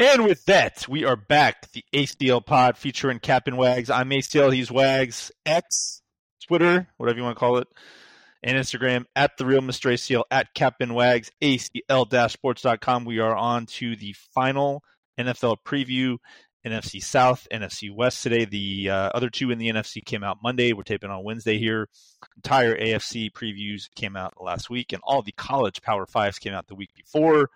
And with that, we are back. The ACL Pod featuring Cap'n Wags. I'm ACL, he's Wags. X, Twitter, whatever you want to call it, and Instagram at TheRealMrACL, at Cap'n Wags, ACL-Sports.com. We are on to the final NFL preview, NFC South, NFC West today. The other two in the NFC came out Monday. We're taping on Wednesday here. Entire AFC previews came out last week, and all the college Power 5s came out the week before.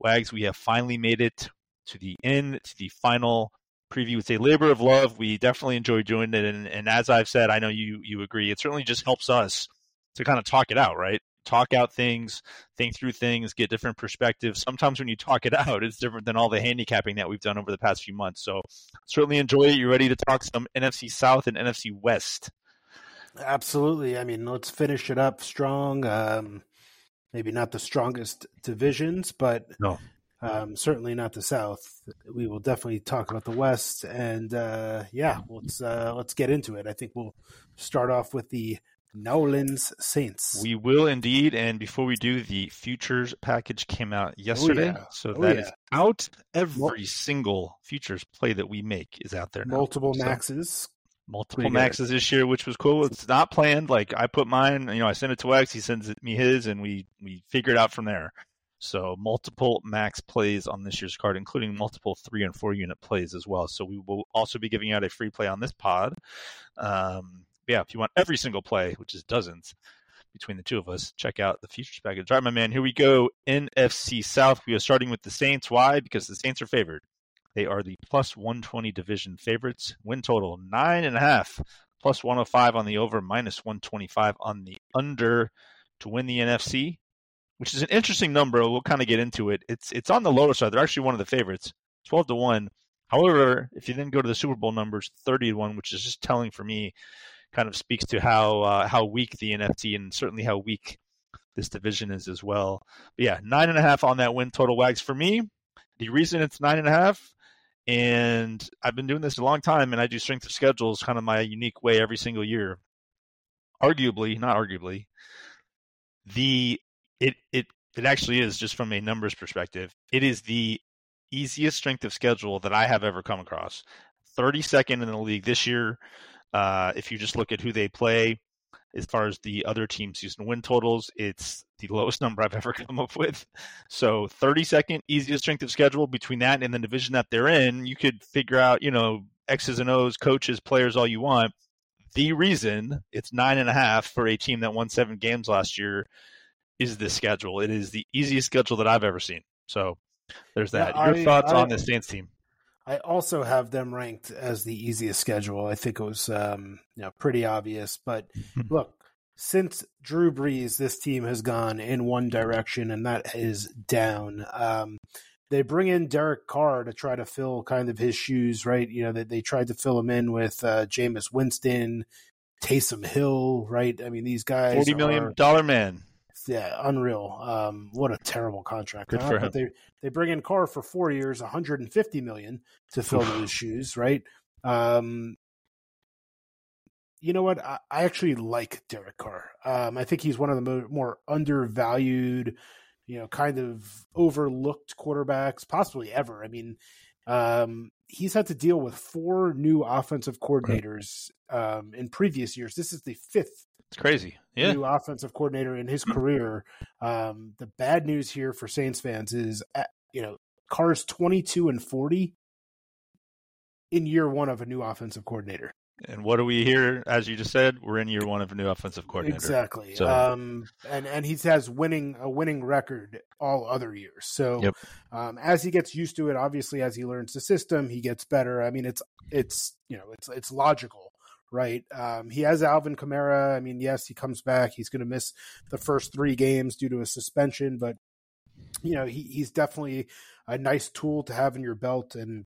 Wags, we have finally made it to the end, to the final preview. It's a labor of love. We definitely enjoy doing it, and as I've said, I know you agree, it certainly just helps us to kind of talk it out, right? Talk out things, think through things, get different perspectives. Sometimes when you talk it out, it's different than all the handicapping that we've done over the past few months. So certainly enjoy it. You're ready to talk some NFC South and NFC West. Absolutely. I mean, let's finish it up strong. Maybe not the strongest divisions, but no. Certainly not the South. We will definitely talk about the West, and let's get into it. I think we'll start off with the New Orleans Saints. We will indeed, and before we do, the futures package came out yesterday, is out. Every single futures play that we make is out there now. Multiple maxes this year, which was cool. It's not planned. Like, I put mine, I sent it to Wax, he sends me his, and we figure it out from there. So multiple max plays on this year's card, including multiple 3 and 4 unit plays as well. So we will also be giving out a free play on this pod. If you want every single play, which is dozens between the two of us, check out the futures package. All right, my man, here we go. NFC South. We are starting with the Saints. Why? Because the Saints are favored. They are the plus 120 division favorites. Win total 9.5, plus 105 on the over, minus 125 on the under to win the NFC. Which is an interesting number. We'll kind of get into it. It's on the lower side. They're actually one of the favorites, 12-1. However, if you then go to the Super Bowl numbers, 30-1, which is just telling for me, kind of speaks to how weak the NFC and certainly how weak this division is as well. But 9.5 on that win total, Wags. For me, the reason it's 9.5, and I've been doing this a long time, and I do strength of schedules kind of my unique way every single year. Not arguably, It actually is, just from a numbers perspective, it is the easiest strength of schedule that I have ever come across. 32nd in the league this year, if you just look at who they play. As far as the other team's season win totals, it's the lowest number I've ever come up with. So 32nd, easiest strength of schedule. Between that and the division that they're in, you could figure out, X's and O's, coaches, players, all you want. The reason it's 9.5 for a team that won 7 games last year is this schedule. It is the easiest schedule that I've ever seen. So there's that. Your thoughts on the Saints team? I also have them ranked as the easiest schedule. I think it was pretty obvious. But look, since Drew Brees, this team has gone in one direction, and that is down. They bring in Derek Carr to try to fill kind of his shoes, right? They tried to fill him in with Jameis Winston, Taysom Hill, right? I mean, these guys $40 million man. Yeah, unreal. What a terrible contract. Good for him. But they bring in Carr for 4 years, $150 million to fill those shoes, right? You know what? I actually like Derek Carr. I think he's one of the more undervalued, kind of overlooked quarterbacks, possibly ever. I mean, he's had to deal with 4 new offensive coordinators in previous years. This is the 5th. It's crazy. Yeah. New offensive coordinator in his career. The bad news here for Saints fans is, Carr's 22-40 in year one of a new offensive coordinator. And what do we hear? As you just said, we're in year one of a new offensive coordinator. Exactly. So. And he has a winning record all other years. So as he gets used to it, obviously as he learns the system, he gets better. I mean, it's logical. right? He has Alvin Kamara. I mean, yes, he comes back. He's going to miss the first three games due to a suspension, but, you know, he's definitely a nice tool to have in your belt and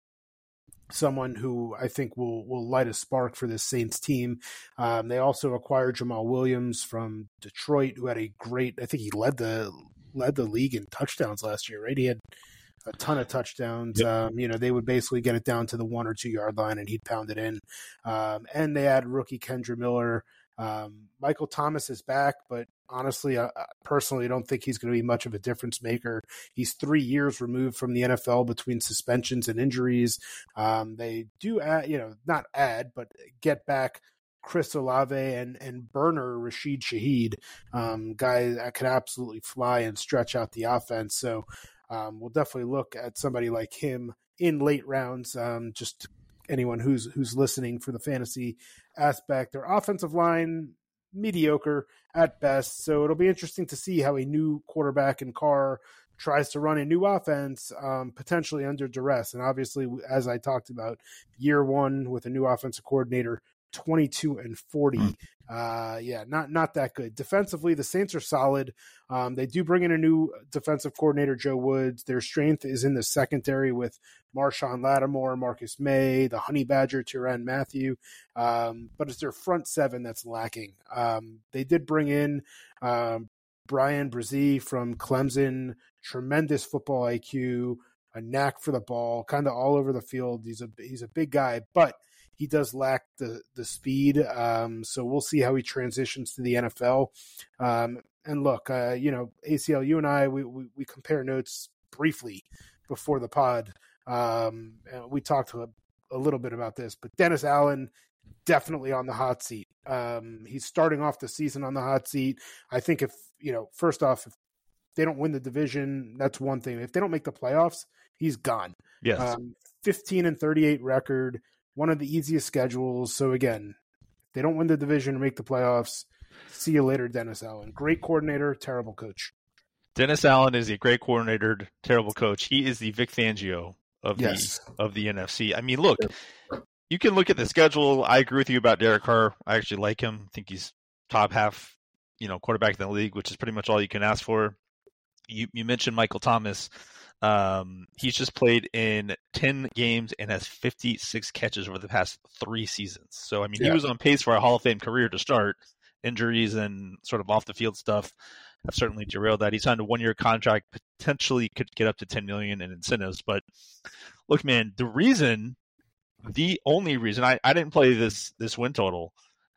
someone who I think will light a spark for this Saints team. They also acquired Jamal Williams from Detroit, who had a great, I think he led the league in touchdowns last year, right? He had a ton of touchdowns. Yep. You know, they would basically get it down to the 1 or 2 yard line and he'd pound it in. And they had rookie Kendre Miller. Michael Thomas is back, but honestly, I personally don't think he's going to be much of a difference maker. He's 3 years removed from the NFL between suspensions and injuries. They do add, you know, not add, but get back Chris Olave and burner Rashid Shaheed, guy that could absolutely fly and stretch out the offense. So we'll definitely look at somebody like him in late rounds. Just anyone who's listening for the fantasy aspect. Their offensive line, mediocre at best. So it'll be interesting to see how a new quarterback in Carr tries to run a new offense, potentially under duress. And obviously, as I talked about, year one with a new offensive coordinator, 22-40. Not that good. Defensively, the Saints are solid. They do bring in a new defensive coordinator, Joe Woods. Their strength is in the secondary with Marshawn Lattimore, Marcus May, the Honey Badger, Tyrann Mathieu. But it's their front seven that's lacking. They did bring in Brian Burns from Clemson, tremendous football IQ, a knack for the ball, kind of all over the field. He's a big guy, but he does lack the speed, so we'll see how he transitions to the NFL. And look, you know, ACL, you and I, we compare notes briefly before the pod. And we talked a little bit about this, but Dennis Allen definitely on the hot seat. He's starting off the season on the hot seat. I think if, you know, first off, if they don't win the division, that's one thing. If they don't make the playoffs, he's gone. Yes, 15-38 record. One of the easiest schedules. So again, if they don't win the division or make the playoffs, see you later, Dennis Allen. Great coordinator, terrible coach. Dennis Allen is a great coordinator, terrible coach. He is the Vic Fangio of the NFC. I mean, look, you can look at the schedule. I agree with you about Derek Carr. I actually like him. I think he's top half, you know, quarterback in the league, which is pretty much all you can ask for. You mentioned Michael Thomas. He's just played in 10 games and has 56 catches over the past 3 seasons. So, I mean, He was on pace for a Hall of Fame career to start. Injuries and sort of off the field stuff have certainly derailed that. He signed a 1-year contract, potentially could get up to $10 million in incentives. But look, man, the only reason I didn't play this win total.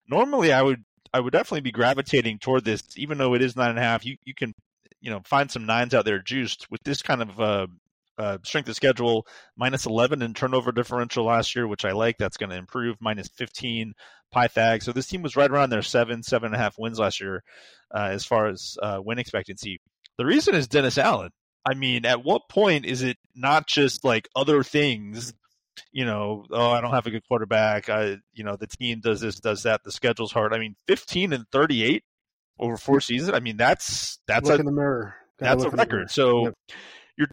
Normally I would definitely be gravitating toward this, even though it is 9.5, you can, you know, find some nines out there juiced with this kind of strength of schedule, -11 in turnover differential last year, which I like. That's going to improve, -15 Pythag. So this team was right around their 7.5 wins last year as far as win expectancy. The reason is Dennis Allen. I mean, at what point is it not just like other things, you know, oh, I don't have a good quarterback. You know, the team does this, does that. The schedule's hard. I mean, 15-38. Over 4 seasons, I mean that's look in the mirror. That's a record. So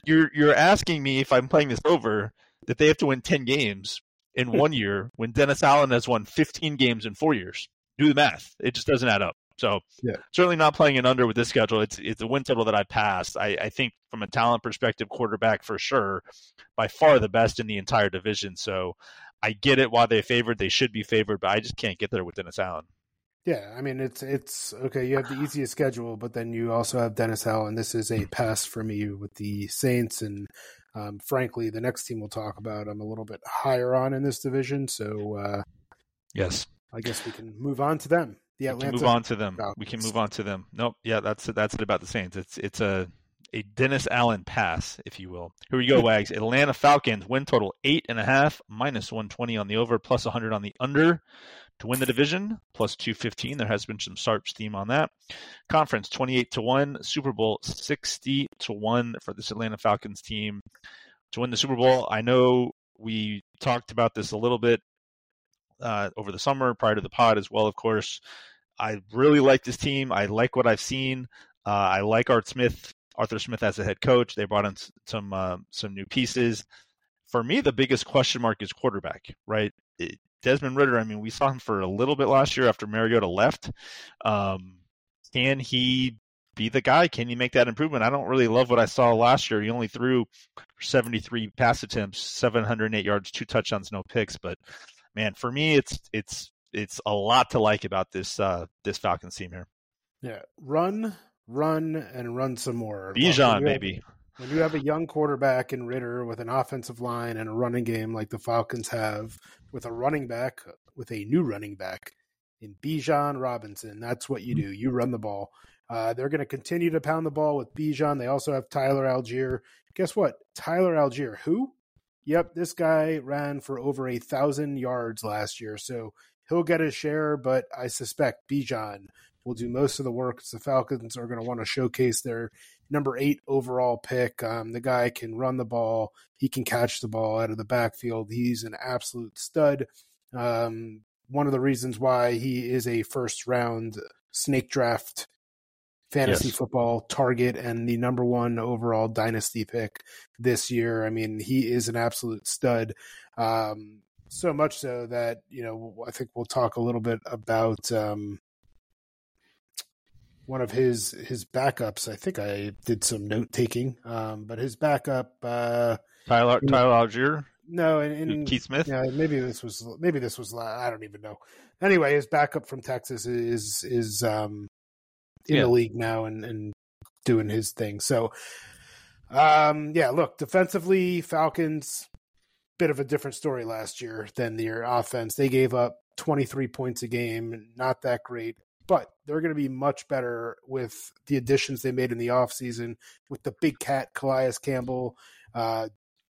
you're asking me, if I'm playing this over, that they have to win 10 games in 1 year when Dennis Allen has won 15 games in 4 years. Do the math; it just doesn't add up. So certainly not playing an under with this schedule. It's a win total that I passed. I think from a talent perspective, quarterback for sure, by far the best in the entire division. So I get it why they favored. They should be favored, but I just can't get there with Dennis Allen. Yeah, I mean, it's okay. You have the easiest schedule, but then you also have Dennis Allen. This is a pass for me with the Saints, and frankly, the next team we'll talk about, I'm a little bit higher on in this division. So, yes, I guess we can move on to them. The Atlanta. We can move on to them. We can move on to them. Nope. Yeah, that's it about the Saints. It's a Dennis Allen pass, if you will. Here we go, Wags. Atlanta Falcons win total 8.5, -120 on the over, +100 on the under. To win the division, +215. There has been some sharp steam on that. Conference 28-1, Super Bowl 60-1 for this Atlanta Falcons team to win the Super Bowl. I know we talked about this a little bit over the summer prior to the pod as well, of course. I really like this team. I like what I've seen. I like Arthur Smith as a head coach. They brought in some new pieces. For me, the biggest question mark is quarterback, right? Desmond Ridder, I mean, we saw him for a little bit last year after Mariota left. Can he be the guy? Can you make that improvement? I don't really love what I saw last year. He only threw 73 pass attempts, 708 yards, 2 touchdowns, no picks. But man, for me, it's a lot to like about this this Falcons team here. Yeah, run some more. Bijan, baby. When you have a young quarterback in Ridder with an offensive line and a running game like the Falcons have, with a running back, with a new running back in Bijan Robinson, that's what you do. You run the ball. They're going to continue to pound the ball with Bijan. They also have Tyler Algier. Guess what? Tyler Algier, who? Yep, this guy ran for over 1,000 yards last year, so he'll get his share, but I suspect Bijan will do most of the work. The Falcons are going to want to showcase their number 8 overall pick. The guy can run the ball. He can catch the ball out of the backfield. He's an absolute stud. One of the reasons why he is a first-round snake draft fantasy football target and the number 1 overall dynasty pick this year. I mean, he is an absolute stud. So much so that, you know, I think we'll talk a little bit about one of his backups. I think I did some note taking, but his backup, Tyler Algier. No, and Keith Smith. Yeah, maybe this was. I don't even know. Anyway, his backup from Texas is in the league now and doing his thing. So, look, defensively, Falcons, bit of a different story last year than their offense. They gave up 23 points a game. Not that great. But they're going to be much better with the additions they made in the offseason with the big cat, Calais Campbell,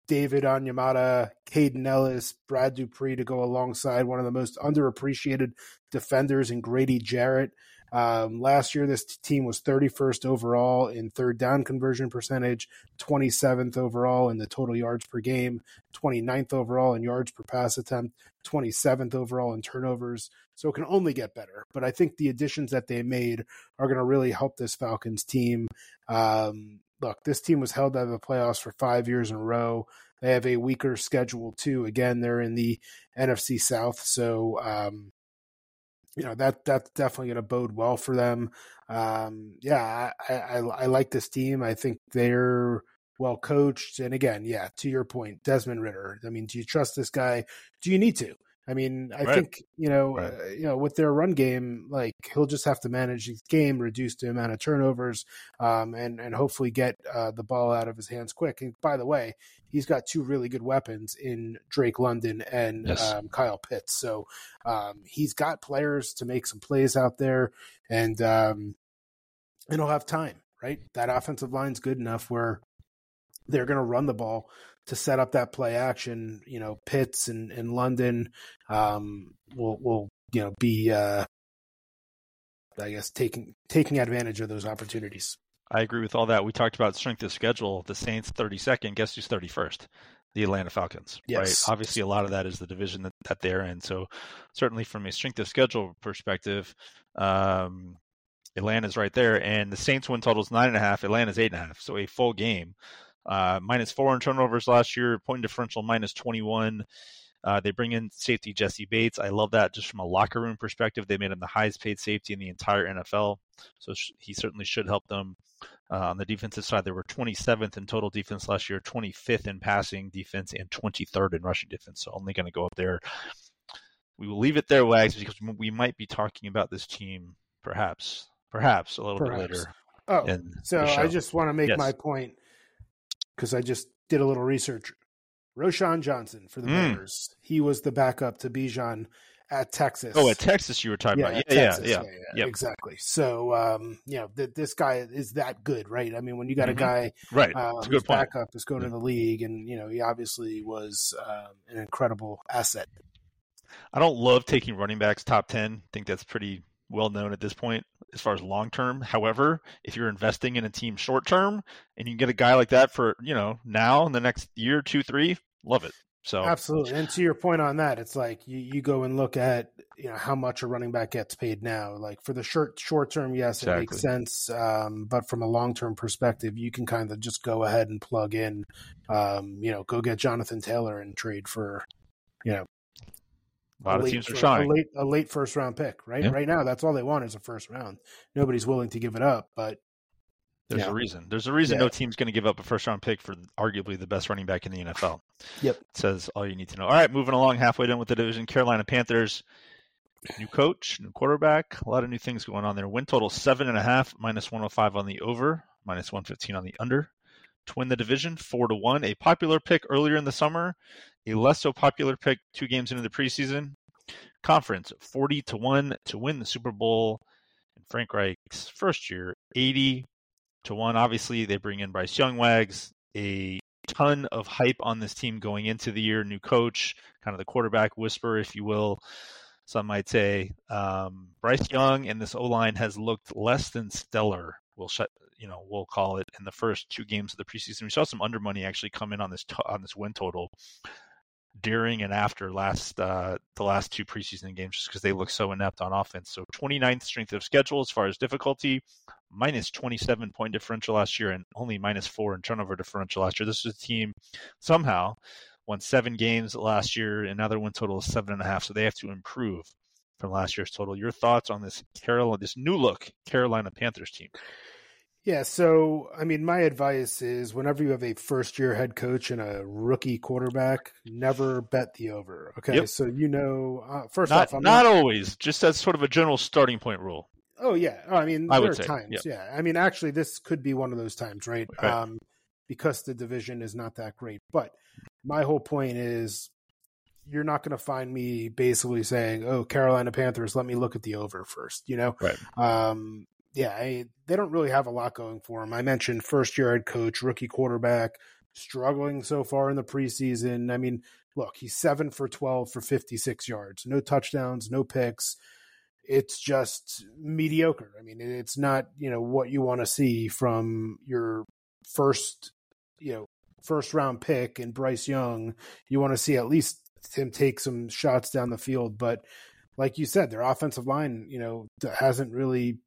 David Onyemata, Caden Ellis, Brad Dupree to go alongside one of the most underappreciated defenders in Grady Jarrett. Last year, this team was 31st overall in third down conversion percentage, 27th overall in the total yards per game, 29th overall in yards per pass attempt, 27th overall in turnovers. So it can only get better. But I think the additions that they made are going to really help this Falcons team. Look, this team was held out of the playoffs for 5 years in a row. They have a weaker schedule, too. Again, they're in the NFC South. So, you know, that's definitely going to bode well for them. I like this team. I think they're well coached. And again, yeah, to your point, Desmond Ridder. I mean, do you trust this guy? Do you need to? I mean, I think, you know, with their run game, like he'll just have to manage his game, reduce the amount of turnovers, and hopefully get the ball out of his hands quick. And by the way, he's got 2 really good weapons in Drake London and Kyle Pitts. So he's got players to make some plays out there, and he'll have time, right? That offensive line's good enough where they're going to run the ball to set up that play action. You know, Pitts and London will be, taking advantage of those opportunities. I agree with all that. We talked about strength of schedule. The Saints 32nd. Guess who's 31st? The Atlanta Falcons. Yes. Right? Obviously, a lot of that is the division that they're in. So certainly from a strength of schedule perspective, Atlanta's right there. And the Saints win total is 9.5. Atlanta's 8.5. So a full game. -4 in turnovers last year, point differential -21. They bring in safety Jesse Bates. I love that just from a locker room perspective. They made him the highest paid safety in the entire NFL. So he certainly should help them. On the defensive side, they were 27th in total defense last year, 25th in passing defense, and 23rd in rushing defense. So only going to go up there. We will leave it there, Wags, because we might be talking about this team perhaps a little bit later. Oh, so I just want to make my point, because I just did a little research. Roshan Johnson for the Bears. He was the backup to Bijan at Texas. Oh, at Texas you were talking about. Yeah. Exactly. So, this guy is that good, right? I mean, when you got a guy whose backup is going to the league, and, you know, he obviously was an incredible asset. I don't love taking running backs top 10. I think that's pretty well known at this point as far as long term. However, if you're investing in a team short term and you can get a guy like that for, you know, now in the next year, 2-3, love it. So absolutely. And to your point on that, it's like you go and look at, you know, how much a running back gets paid now. Like for the short term, yes, exactly. It makes sense. But from a long term perspective, you can kind of just go ahead and plug in, go get Jonathan Taylor and trade for, you know, A lot of teams are trying. A late first round pick, right? Yeah. Right now, that's all they want is a first round. Nobody's willing to give it up, but there's a reason. There's a reason no team's going to give up a first round pick for arguably the best running back in the NFL. Yep. It says all you need to know. All right, moving along, halfway done with the division. Carolina Panthers, new coach, new quarterback, a lot of new things going on there. Win total 7.5, minus 105 on the over, minus 115 on the under. To win the division, 4-1. A popular pick earlier in the summer, a less so popular pick 2 games into the preseason. Conference 40-1 to win the Super Bowl. And Frank Reich's first year, 80-1. Obviously, they bring in Bryce Young, Wags, a ton of hype on this team going into the year. New coach, kind of the quarterback whisperer, if you will. Some might say Bryce Young and this O-line has looked less than stellar. We'll call it in the first 2 games of the preseason. We saw some under money actually come in on this win total during and after the last 2 preseason games, just because they look so inept on offense. So 29th strength of schedule as far as difficulty, minus 27 point differential last year, and only minus 4 in turnover differential last year. This is a team somehow won 7 games last year, and now their win total is 7.5. So they have to improve from last year's total. Your thoughts on this new look Carolina Panthers team? Yeah, so, I mean, my advice is whenever you have a first-year head coach and a rookie quarterback, never bet the over, okay? Yep. So, first off... Not always, just as sort of a general starting point rule. Oh, yeah. I mean, there are times. I mean, actually, this could be one of those times, right? Okay. Because the division is not that great. But my whole point is you're not going to find me basically saying, oh, Carolina Panthers, let me look at the over first, Right. They don't really have a lot going for them. I mentioned first-year head coach, rookie quarterback, struggling so far in the preseason. I mean, look, he's 7-for-12 for 56 yards. No touchdowns, no picks. It's just mediocre. I mean, it's not, what you want to see from your first-round pick and Bryce Young. You want to see at least him take some shots down the field. But like you said, their offensive line, hasn't really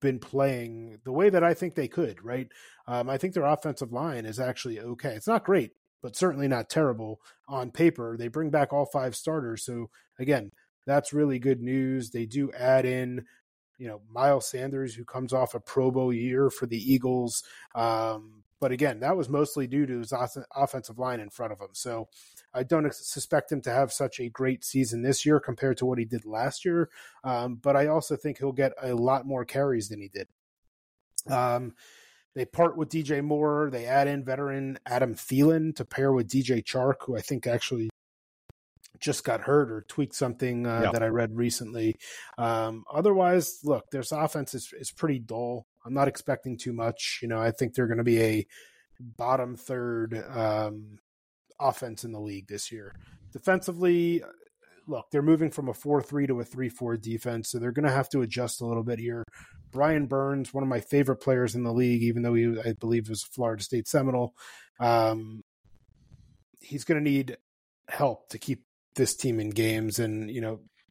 been playing the way that I think they could, right? I think their offensive line is actually okay. It's not great, but certainly not terrible on paper. They bring back all 5 starters. So again, that's really good news. They do add in, Miles Sanders, who comes off a Pro Bowl year for the Eagles. But again, that was mostly due to his offensive line in front of him. So I don't suspect him to have such a great season this year compared to what he did last year. But I also think he'll get a lot more carries than he did. They part with DJ Moore. They add in veteran Adam Thielen to pair with DJ Chark, who I think actually just got hurt or tweaked something that I read recently. Otherwise, look, their offense is pretty dull. I'm not expecting too much. I think they're going to be a bottom third offense in the league this year. Defensively, look, they're moving from a 4-3 to a 3-4 defense, so they're going to have to adjust a little bit here. Brian Burns, one of my favorite players in the league, even though he, I believe, was Florida State Seminole. He's going to need help to keep this team in games, and,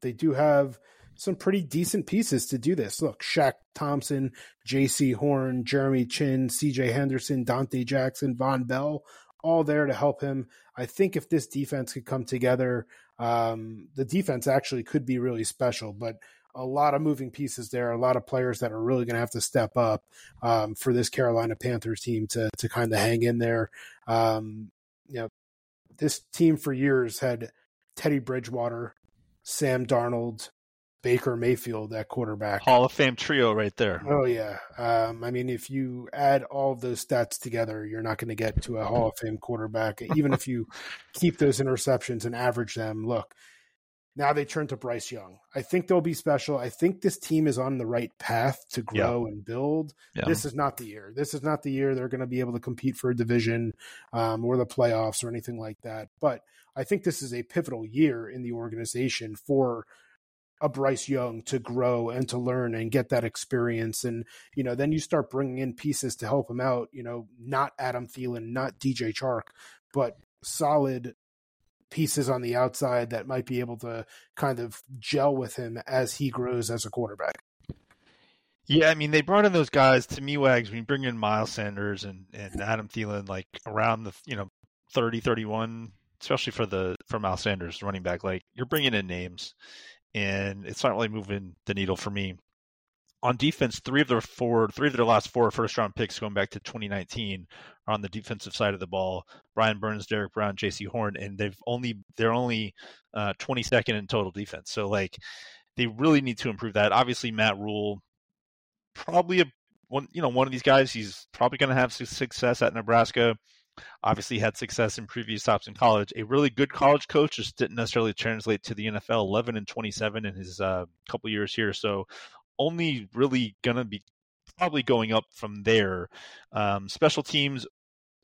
they do have some pretty decent pieces to do this. Look, Shaq Thompson, JC Horn, Jeremy Chin, CJ Henderson, Dante Jackson, Von Bell, all there to help him. I think if this defense could come together, the defense actually could be really special, but a lot of moving pieces there, a lot of players that are really going to have to step up for this Carolina Panthers team to kind of hang in there. This team for years had Teddy Bridgewater, Sam Darnold, Baker Mayfield, that quarterback. Hall of Fame trio right there. Oh, yeah. I mean, if you add all of those stats together, you're not going to get to a Hall of Fame quarterback. Even if you keep those interceptions and average them, look, now they turn to Bryce Young. I think they'll be special. I think this team is on the right path to grow and build. Yeah. This is not the year. This is not the year they're going to be able to compete for a division or the playoffs or anything like that. But I think this is a pivotal year in the organization for a Bryce Young to grow and to learn and get that experience. And, then you start bringing in pieces to help him out, not Adam Thielen, not DJ Chark, but solid pieces on the outside that might be able to kind of gel with him as he grows as a quarterback. Yeah, I mean, they brought in those guys. To me, Wags, when you bring in Miles Sanders and Adam Thielen, like around the, 30, 31 especially for Miles Sanders, running back. Like, you're bringing in names, and it's not really moving the needle for me. On defense, three of their last four first-round picks going back to 2019 are on the defensive side of the ball: Brian Burns, Derek Brown, JC Horn, and they're only 22nd in total defense. So, like, they really need to improve that. Obviously, Matt Rule, probably one of these guys. He's probably going to have success at Nebraska. Obviously, had success in previous stops in college. A really good college coach just didn't necessarily translate to the NFL. 11-27 in his couple years here. So, only really going to be probably going up from there. Special teams,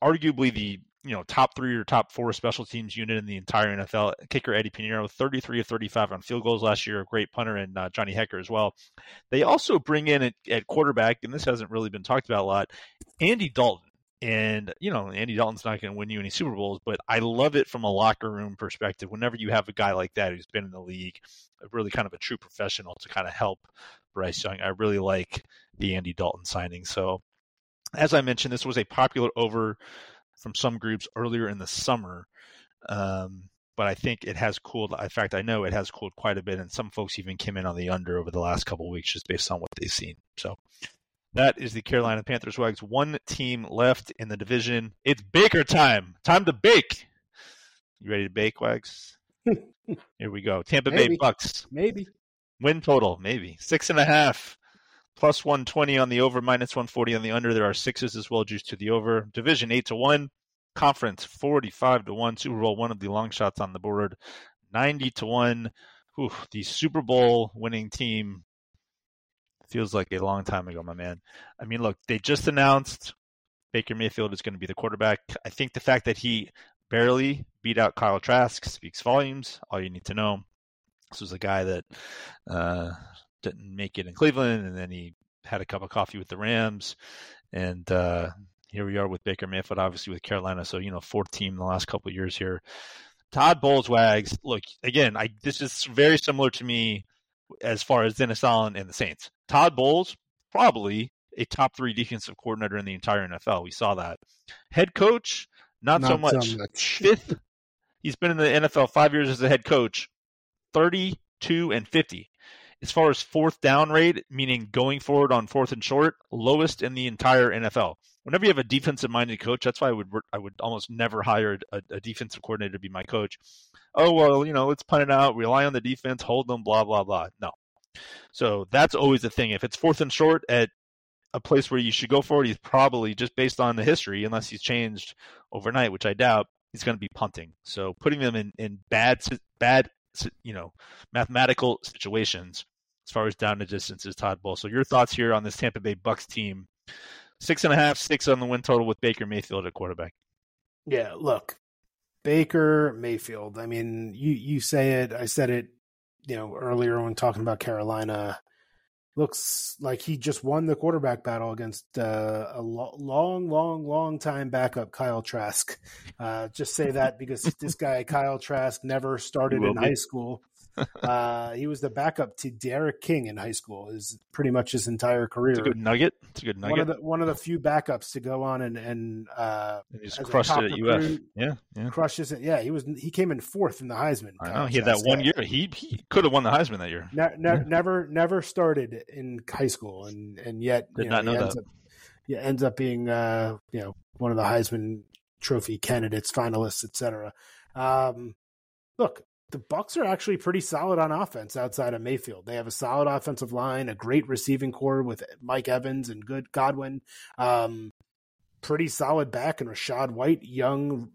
arguably the top three or top four special teams unit in the entire NFL. Kicker Eddie Pinheiro, 33 of 35 on field goals last year. A great punter, and Johnny Hecker as well. They also bring in at quarterback, and this hasn't really been talked about a lot, Andy Dalton. And, Andy Dalton's not going to win you any Super Bowls, but I love it from a locker room perspective. Whenever you have a guy like that who's been in the league, really kind of a true professional to kind of help Bryce Young, I really like the Andy Dalton signing. So, as I mentioned, this was a popular over from some groups earlier in the summer, but I think it has cooled. In fact, I know it has cooled quite a bit, and some folks even came in on the under over the last couple of weeks just based on what they've seen. So, that is the Carolina Panthers. Wags, one team left in the division. It's Baker time. Time to bake. You ready to bake, Wags? Here we go. Tampa Bay Bucks. Maybe. Win total, maybe. 6.5. Plus 120 on the over, minus 140 on the under. There are sixes as well, juiced to the over. Division 8-1. Conference 45-1. Super Bowl, one of the long shots on the board, 90-1. Whew, the Super Bowl winning team. Feels like a long time ago, my man. I mean, look, they just announced Baker Mayfield is going to be the quarterback. I think the fact that he barely beat out Kyle Trask speaks volumes, all you need to know. This was a guy that didn't make it in Cleveland, and then he had a cup of coffee with the Rams. And here we are with Baker Mayfield, obviously, with Carolina. So, 4-team in the last couple of years here. Todd Bowles, Wags. Look, again, this is very similar to me as far as Dennis Allen and the Saints. Todd Bowles, probably a top three defensive coordinator in the entire NFL. We saw that. Head coach, not so much. Fifth. He's been in the NFL 5 years as a head coach, 32-50. As far as fourth down rate, meaning going forward on fourth and short, lowest in the entire NFL. Whenever you have a defensive-minded coach, that's why I would almost never hire a defensive coordinator to be my coach. Oh, well, let's punt it out, rely on the defense, hold them, blah, blah, blah. No. So that's always the thing. If it's fourth and short at a place where you should go for it, he's probably, just based on the history, unless he's changed overnight, which I doubt, he's going to be punting. So putting them in bad, mathematical situations as far as down to distances, Todd Bowles. So your thoughts here on this Tampa Bay Bucks team? 6.5, 6 on the win total with Baker Mayfield at quarterback. Yeah, look, Baker Mayfield. I mean, you say it, I said it, earlier when talking about Carolina. Looks like he just won the quarterback battle against a long time backup, Kyle Trask. Just say that because this guy, Kyle Trask, never started in high school. He was the backup to Derek King in high school. Is pretty much his entire career. It's a good nugget. One of the few backups to go on and he just crushed it at UF. Yeah. Crushes it. Yeah, he came in fourth in the Heisman. I know he had that 1 year. He could have won the Heisman that year. Never started in high school, and yet ends up being one of the Heisman Trophy candidates, finalists, etc. Look. The Bucs are actually pretty solid on offense outside of Mayfield. They have a solid offensive line, a great receiving core with Mike Evans and good Godwin. Pretty solid back and Rachaad White, young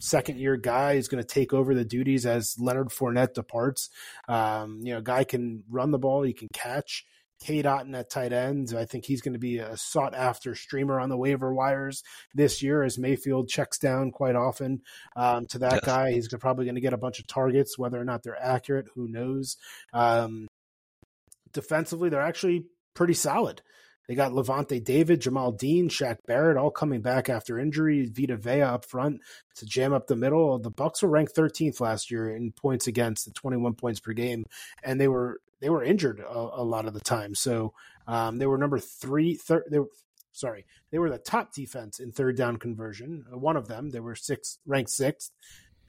second-year guy is going to take over the duties as Leonard Fournette departs. Guy can run the ball, he can catch. K. Dotton at tight end. I think he's going to be a sought-after streamer on the waiver wires this year as Mayfield checks down quite often to that guy. He's probably going to get a bunch of targets, whether or not they're accurate, who knows. Defensively, they're actually pretty solid. They got Levante David, Jamal Dean, Shaq Barrett all coming back after injury, Vita Vea up front to jam up the middle. The Bucs were ranked 13th last year in points against, at 21 points per game, and they were injured a lot of the time. So they were number three. They were the top defense in third down conversion. One of them, they were ranked sixth.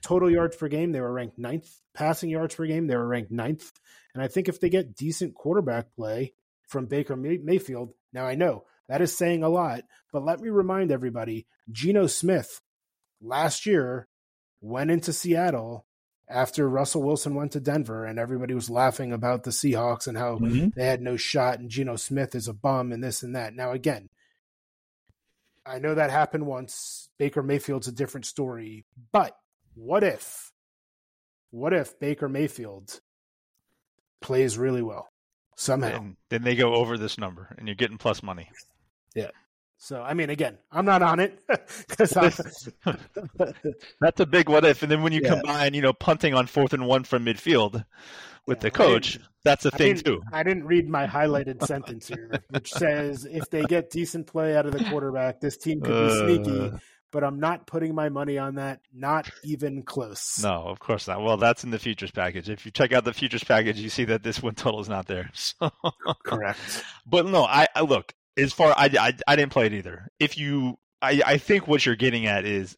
Total yards per game, they were ranked 9th. Passing yards per game, they were ranked 9th. And I think if they get decent quarterback play from Baker Mayfield, now I know that is saying a lot, but let me remind everybody, Geno Smith last year went into Seattle after Russell Wilson went to Denver and everybody was laughing about the Seahawks and how they had no shot and Geno Smith is a bum and this and that. Now, again, I know that happened once. Baker Mayfield's a different story, but what if Baker Mayfield plays really well somehow? And then they go over this number and you're getting plus money. Yeah. So, I mean, again, I'm not on it. That's a big what if. And then when you combine, punting on 4th and 1 from midfield with the coach, that's a thing too. I didn't read my highlighted sentence here, which says if they get decent play out of the quarterback, this team could be sneaky. But I'm not putting my money on that, not even close. No, of course not. Well, that's in the futures package. If you check out the futures package, you see that this win total is not there. So. Correct. But no, I look, as far I didn't play it either. If you, I think what you're getting at is,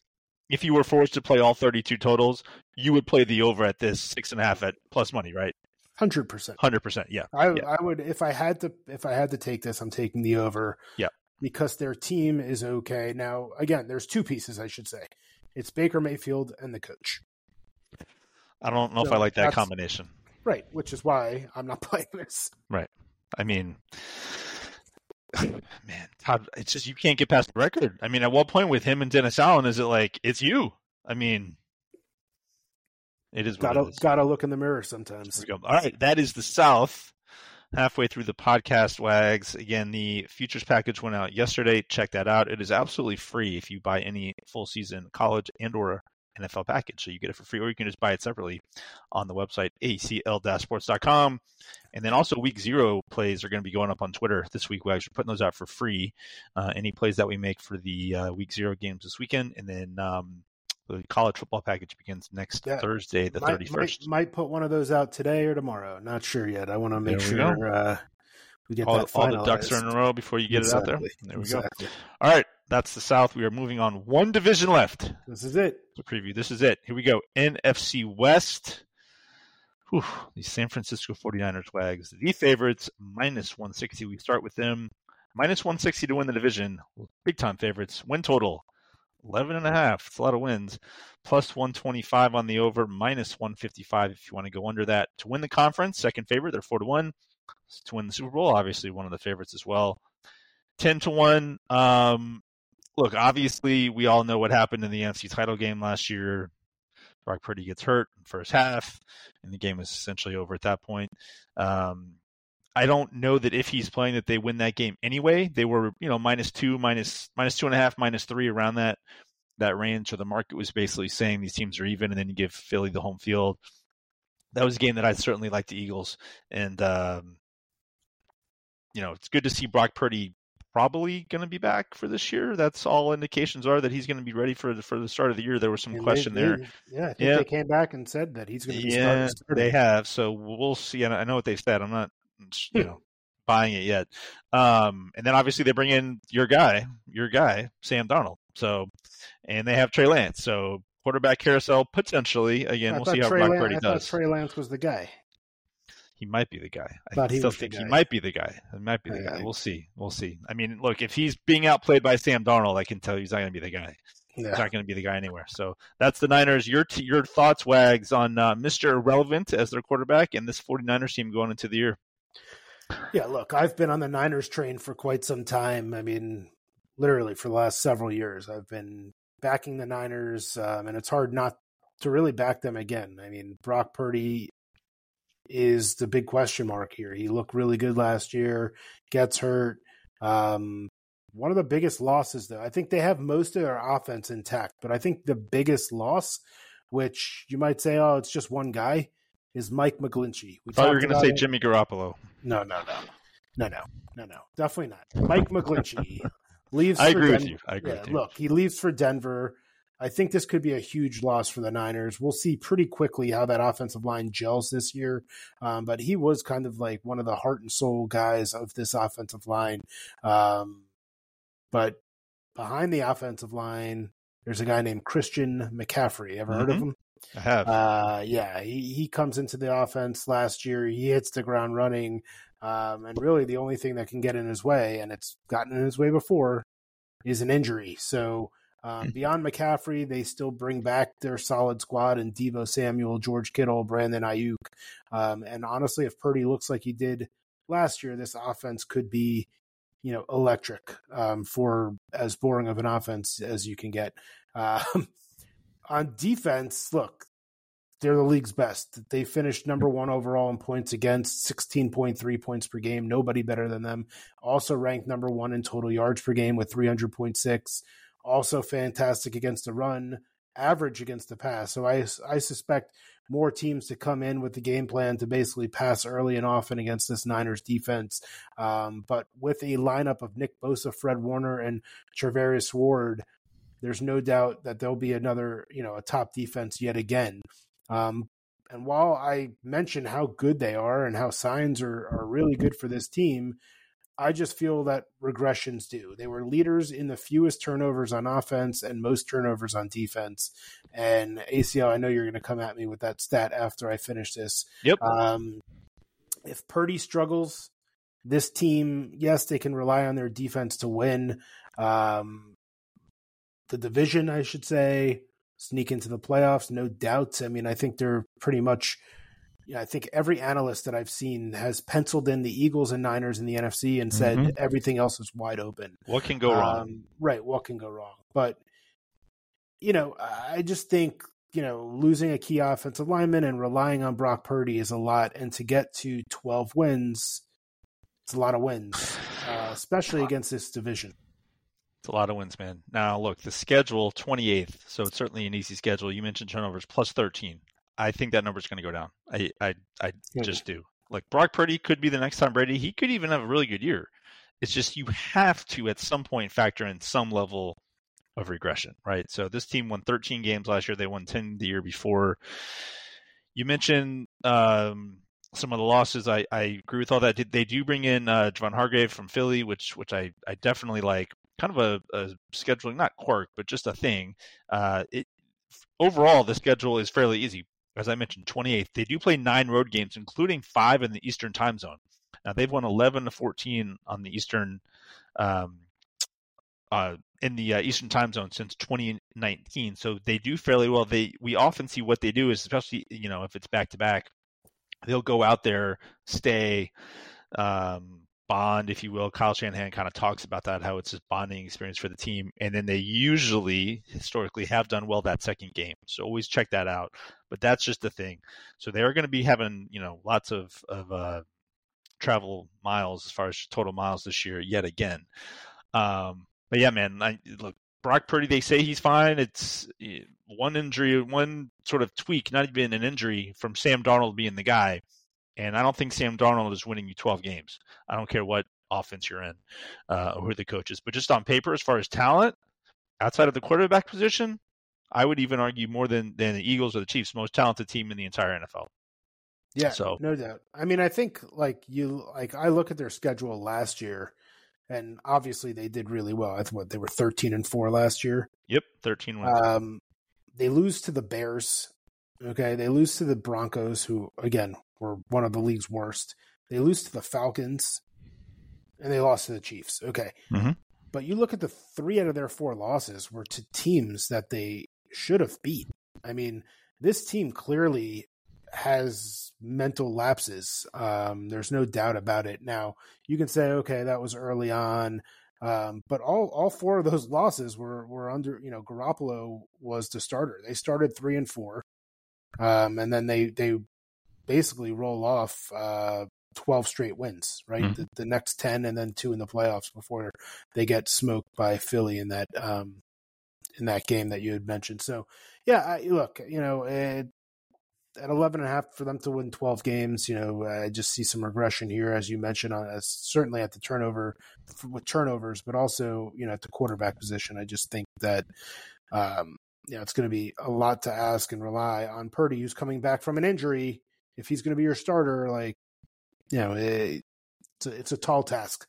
if you were forced to play all 32 totals, you would play the over at this 6.5 at plus money, right? 100%. 100%. Yeah. I would, if I had to take this, I'm taking the over. Yeah. Because their team is okay. Now, again, there's two pieces, I should say. It's Baker Mayfield and the coach. I don't know if I like that combination. Right, which is why I'm not playing this. Right. I mean, man, Todd, it's just you can't get past the record. I mean, at what point with him and Dennis Allen is it like, it's you? I mean, it is what it is. Gotta look in the mirror sometimes. All right, that is the South. Halfway through the podcast, Wags. Again, the futures package went out yesterday. Check that out. It is absolutely free if you buy any full season college and or NFL package. So you get it for free, or you can just buy it separately on the website, ACL-Sports.com. And then also week 0 plays are going to be going up on Twitter this week. We're actually putting those out for free. Any plays that we make for the week 0 games this weekend. And then the college football package begins next Thursday, the 31st. Might put one of those out today or tomorrow. Not sure yet. I want to make sure we get that finalized. All the ducks are in a row before you get it out there. There we go. All right. That's the South. We are moving on. One division left. This is it. It's a preview. This is it. Here we go. NFC West. Whew. The San Francisco 49ers, Wags. The favorites, -160. We start with them. -160 to win the division. Big-time favorites. Win total, 11.5. It's a lot of wins. +125 on the over, -155 if you want to go under that. To win the conference, second favorite, they're 4-1. To win the Super Bowl, obviously one of the favorites as well. 10-1. Look, obviously we all know what happened in the NFC title game last year. Brock Purdy gets hurt in the first half, and the game is essentially over at that point. I don't know that if he's playing that they win that game anyway. They were, -2, -2.5, -3 around that range. So the market was basically saying these teams are even, and then you give Philly the home field. That was a game that I certainly liked the Eagles. And, it's good to see Brock Purdy probably going to be back for this year. That's all indications are that he's going to be ready for the start of the year. There was some question there. Yeah, I think they came back and said that he's going to be starting. They have. So we'll see. I know what they said. I'm not buying it yet. And then obviously they bring in your guy, Sam Darnold. So, and they have Trey Lance. So quarterback carousel potentially. Again, we'll see how Brock Purdy does. I thought Trey Lance was the guy. He might be the guy. I still think he might be the guy. We'll see. I mean, look, if he's being outplayed by Sam Darnold, I can tell you he's not going to be the guy. Yeah. He's not going to be the guy anywhere. So that's the Niners. Your thoughts, Wags, on Mr. Irrelevant as their quarterback and this 49ers team going into the year. Yeah, look, I've been on the Niners train for quite some time. I mean, literally for the last several years, I've been backing the Niners, and it's hard not to really back them again. I mean, Brock Purdy is the big question mark here. He looked really good last year, gets hurt. One of the biggest losses, though, I think they have most of their offense intact, but I think the biggest loss, which you might say, oh, it's just one guy, is Mike McGlinchey. I thought you were going to say Jimmy Garoppolo. No. Definitely not. Mike McGlinchey leaves. I agree with you. Look, he leaves for Denver. I think this could be a huge loss for the Niners. We'll see pretty quickly how that offensive line gels this year. But he was kind of like one of the heart and soul guys of this offensive line. But behind the offensive line, there's a guy named Christian McCaffrey. Ever heard of him? I have. He comes into the offense last year. He hits the ground running. And really the only thing that can get in his way, and it's gotten in his way before, is an injury. So beyond McCaffrey, they still bring back their solid squad and Deebo Samuel, George Kittle, Brandon Ayuk. And honestly, if Purdy looks like he did last year, this offense could be, electric for as boring of an offense as you can get. On defense, look, they're the league's best. They finished number one overall in points against, 16.3 points per game. Nobody better than them. Also ranked number one in total yards per game with 300.6. Also fantastic against the run, average against the pass. So I suspect more teams to come in with the game plan to basically pass early and often against this Niners defense. But with a lineup of Nick Bosa, Fred Warner, and Charvarius Ward, there's no doubt that there'll be another, a top defense yet again. And while I mention how good they are and how signs are really good for this team, I just feel that regressions do. They were leaders in the fewest turnovers on offense and most turnovers on defense. And ACL, I know you're going to come at me with that stat after I finish this. Yep. If Purdy struggles, this team, yes, they can rely on their defense to win. The division, I should say, sneak into the playoffs, no doubt. I mean, I think they're pretty much, I think every analyst that I've seen has penciled in the Eagles and Niners in the NFC and said everything else is wide open. What can go wrong? Right, what can go wrong? But, I just think, losing a key offensive lineman and relying on Brock Purdy is a lot. And to get to 12 wins, it's a lot of wins, especially against this division. It's a lot of wins, man. Now, look, the schedule, 28th, so it's certainly an easy schedule. You mentioned turnovers, plus 13. I think that number's going to go down. I just do. Like, Brock Purdy could be the next Tom Brady. He could even have a really good year. It's just you have to, at some point, factor in some level of regression, right? So this team won 13 games last year. They won 10 the year before. You mentioned some of the losses. I agree with all that. They do bring in Javon Hargrave from Philly, which I definitely like. Kind of a scheduling, not quirk, but just a thing. Overall, the schedule is fairly easy. As I mentioned, 28th. They do play 9 road games, including 5 in the Eastern time zone. Now, they've won 11-14 on the Eastern Eastern time zone since 2019. So they do fairly well. We often see what they do is, especially if it's back to back, they'll go out there, stay. Bond, if you will. Kyle Shanahan kind of talks about that, how it's this bonding experience for the team. And then they usually, historically, have done well that second game. So always check that out. But that's just the thing. So they're going to be having, lots of travel miles as far as total miles this year yet again. But yeah, man, look, Brock Purdy, they say he's fine. It's one injury, one sort of tweak, not even an injury from Sam Darnold being the guy. And I don't think Sam Darnold is winning you 12 games. I don't care what offense you're in or who the coach is. But just on paper, as far as talent, outside of the quarterback position, I would even argue more than the Eagles or the Chiefs, most talented team in the entire NFL. Yeah, so. No doubt. I mean, I think I look at their schedule last year, and obviously they did really well. I thought they were 13-4 last year. Yep, 13 wins. They lose to the Bears. Okay, they lose to the Broncos, who, again, were one of the league's worst. They lose to the Falcons, and they lost to the Chiefs. Okay. Mm-hmm. But you look at the 3 out of their 4 losses were to teams that they should have beat. I mean, this team clearly has mental lapses. There's no doubt about it. Now, you can say, okay, that was early on. But all 4 of those losses were under, Garoppolo was the starter. They started 3-4. And then they basically roll off 12 straight wins, right? Mm-hmm. The next 10 and then 2 in the playoffs before they get smoked by Philly in that game that you had mentioned. So, yeah, at 11.5 for them to win 12 games, I just see some regression here, as you mentioned, certainly at the turnovers, but also, at the quarterback position. I just think that it's going to be a lot to ask and rely on Purdy, who's coming back from an injury. If he's going to be your starter, it's a tall task.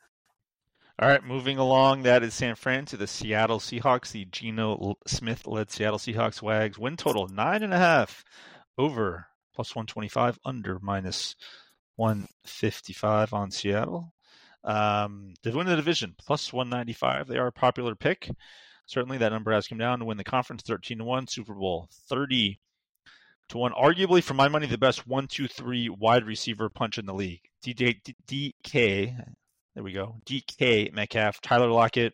All right, moving along, that is San Fran to the Seattle Seahawks. The Geno Smith-led Seattle Seahawks Wags win total 9.5 over +125, under -155 on Seattle. They win the division +195. They are a popular pick. Certainly, that number has come down to win the conference 13-1, Super Bowl 30-1. Arguably, for my money, the best 1-2-3 wide receiver punch in the league. DK. There we go. DK Metcalf, Tyler Lockett.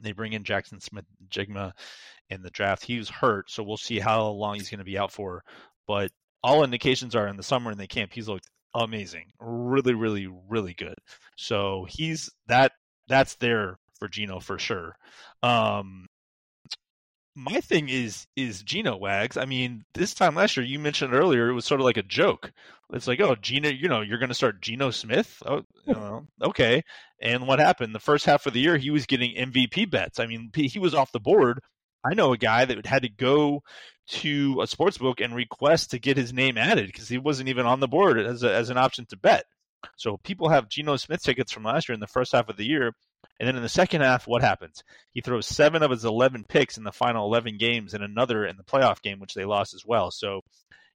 They bring in Jackson Smith-Njigma in the draft. He was hurt, so we'll see how long he's going to be out for. But all indications are in the summer in the camp, he's looked amazing. Really, really, really good. So he's that's there for Geno for sure. My thing is Geno Wags. I mean, this time last year, you mentioned earlier, it was sort of like a joke. It's like, oh, Geno, you're going to start Geno Smith? Oh, okay. And what happened? The first half of the year, he was getting MVP bets. I mean, he was off the board. I know a guy that had to go to a sports book and request to get his name added because he wasn't even on the board as an option to bet. So people have Geno Smith tickets from last year in the first half of the year. And then in the second half, what happens? He throws 7 of his 11 picks in the final 11 games and another in the playoff game, which they lost as well. So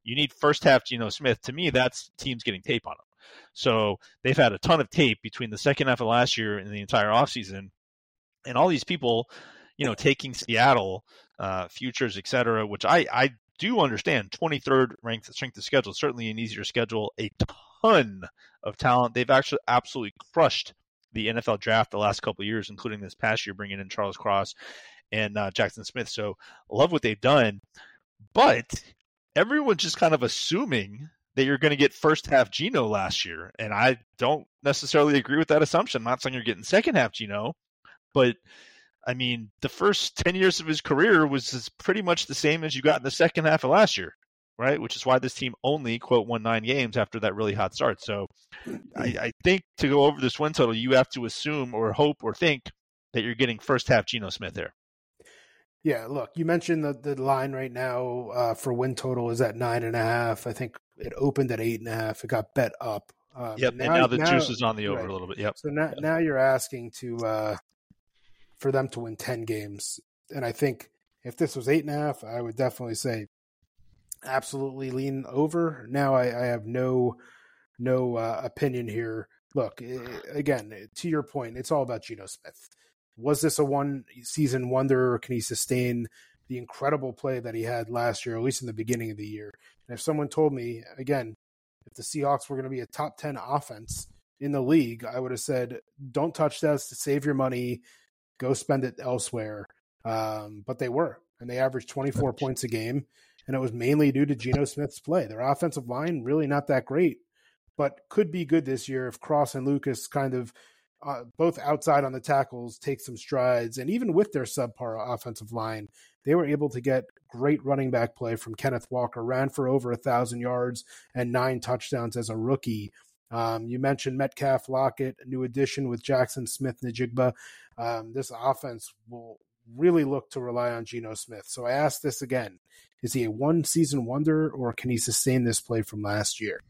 you need first half Geno Smith. To me, that's teams getting tape on him. So they've had a ton of tape between the second half of last year and the entire offseason. And all these people, taking Seattle futures, et cetera, which I do understand. 23rd ranked strength of schedule, certainly an easier schedule, a ton of talent. They've actually absolutely crushed the NFL draft the last couple of years, including this past year, bringing in Charles Cross and Jackson Smith. So love what they've done, but everyone's just kind of assuming that you're going to get first half Geno last year. And I don't necessarily agree with that assumption. I'm not saying you're getting second half Geno, but I mean, the first 10 years of his career was pretty much the same as you got in the second half of last year, right? Which is why this team only, quote, won 9 games after that really hot start. So I think to go over this win total, you have to assume or hope or think that you're getting first half Geno Smith there. Yeah, look, you mentioned the line right now for win total is at 9.5. I think it opened at 8.5. It got bet up. Yep, and now the juice is on the over, right, a little bit. Yep. So now you're asking for them to win 10 games. And I think if this was 8.5, I would definitely say absolutely lean over. Now I have no opinion here. Look, again, to your point, it's all about Geno Smith. Was this a one-season wonder, or can he sustain the incredible play that he had last year, at least in the beginning of the year? And if someone told me, again, if the Seahawks were going to be a top 10 offense in the league, I would have said, don't touch this, to save your money, go spend it elsewhere. But they were, and they averaged 24 points a game. And it was mainly due to Geno Smith's play. Their offensive line, really not that great, but could be good this year if Cross and Lucas kind of both outside on the tackles take some strides. And even with their subpar offensive line, they were able to get great running back play from Kenneth Walker, ran for over 1,000 yards and 9 touchdowns as a rookie. You mentioned Metcalf, Lockett, a new addition with Jackson Smith-Njigba. This offense will really look to rely on Geno Smith. So I ask this again. Is he a one-season wonder, or can he sustain this play from last year?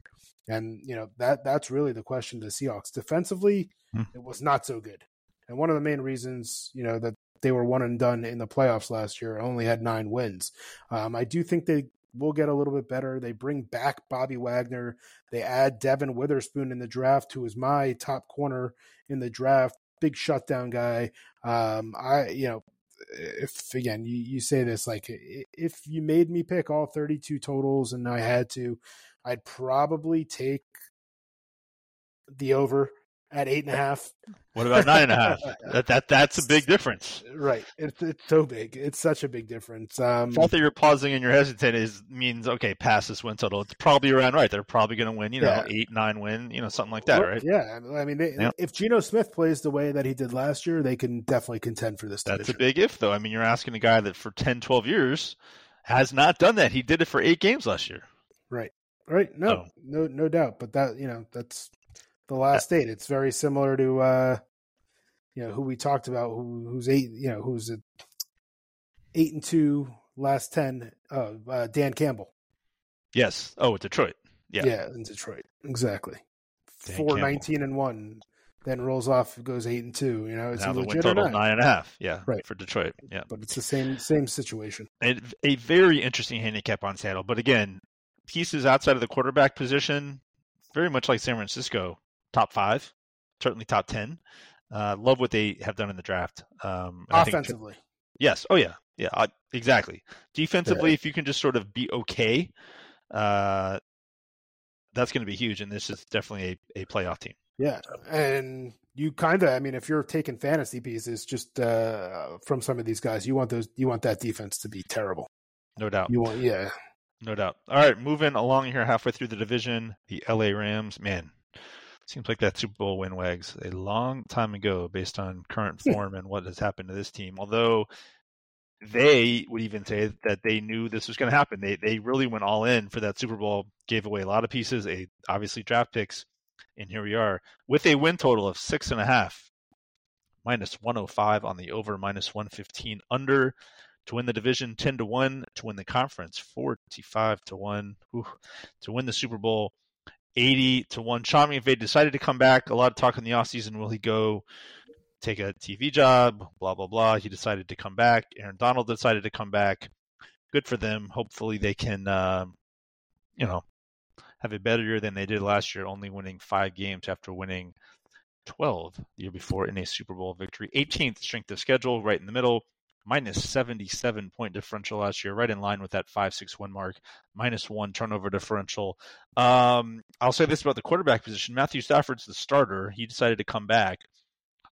And, that's really the question to the Seahawks. Defensively, it was not so good. And one of the main reasons, that they were one and done in the playoffs last year, only had 9 wins. I do think they will get a little bit better. They bring back Bobby Wagner. They add Devin Witherspoon in the draft, who is my top corner in the draft, big shutdown guy. If again, you say this, like, if you made me pick all 32 totals and I had to, I'd probably take the over at 8.5. What about 9.5? That's a big difference, right? It's so big. It's such a big difference. The fact that you're pausing and you're hesitant means okay, pass this win total. It's probably around right. They're probably going to win, 8-9 win, something like that, right? Yeah, I mean, if Geno Smith plays the way that he did last year, they can definitely contend for this. That's division. A big if, though. I mean, you're asking a guy that for 10-12 years has not done that. He did it for 8 games last year, right? Right? No doubt. But that that's the last state. It's very similar to who we talked about, who's 8, who's 8-2 last 10, Dan Campbell. Yes. Oh, Detroit. Yeah. Yeah, in Detroit. Exactly. Dan 4-19-1 then rolls off, goes 8-2. You know, it's now a the win total 9.5. Yeah, right for Detroit. Yeah, but it's the same situation. And a very interesting handicap on Seattle, but again, pieces outside of the quarterback position, very much like San Francisco, top 5, certainly top 10. Love what they have done in the draft. Offensively, I think, yes. Oh yeah, yeah, exactly. Defensively, if you can just sort of be okay, that's going to be huge. And this is definitely a playoff team. Yeah, and you kind of, I mean, if you're taking fantasy pieces just from some of these guys, you want that defense to be terrible, no doubt. No doubt. All right, moving along here, halfway through the division, the LA Rams. Man, seems like that Super Bowl win, Wags, a long time ago, based on current form and what has happened to this team. Although they would even say that they knew this was going to happen. They really went all in for that Super Bowl, gave away a lot of pieces, obviously draft picks. And here we are with a win total of 6.5, minus 105 on the over, minus 115 under, to win the division 10-1, to win the conference 45-1, to win the Super Bowl 80-1. Shammy, if they decided to come back, a lot of talk in the offseason, will he go take a TV job, blah, blah, blah. He decided to come back. Aaron Donald decided to come back. Good for them. Hopefully they can, have a better year than they did last year, only winning 5 games after winning 12 the year before in a Super Bowl victory. 18th strength of schedule, right in the middle. Minus 77 point differential last year, right in line with that 5.61 mark. Minus 1 turnover differential. I'll say this about the quarterback position. Matthew Stafford's the starter. He decided to come back.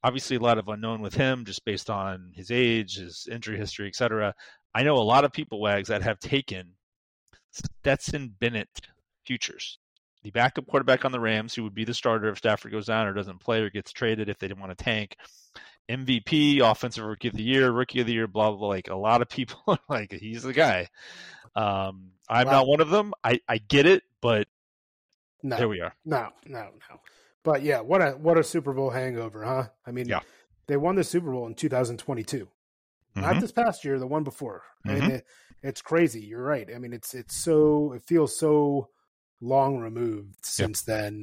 Obviously, a lot of unknown with him just based on his age, his injury history, et cetera. I know a lot of people, Wags, that have taken Stetson Bennett futures, the backup quarterback on the Rams, who would be the starter if Stafford goes down or doesn't play or gets traded if they didn't want to tank. MVP, offensive rookie of the year, rookie of the year, blah, blah, blah. Like, a lot of people are like, he's the guy. I'm not one of them. I get it, but there we are. No. But yeah, what a Super Bowl hangover, huh? I mean, They won the Super Bowl in 2022. Mm-hmm. Not this past year, the one before. Mm-hmm. I mean, it's crazy. You're right. I mean, it feels so long removed since then.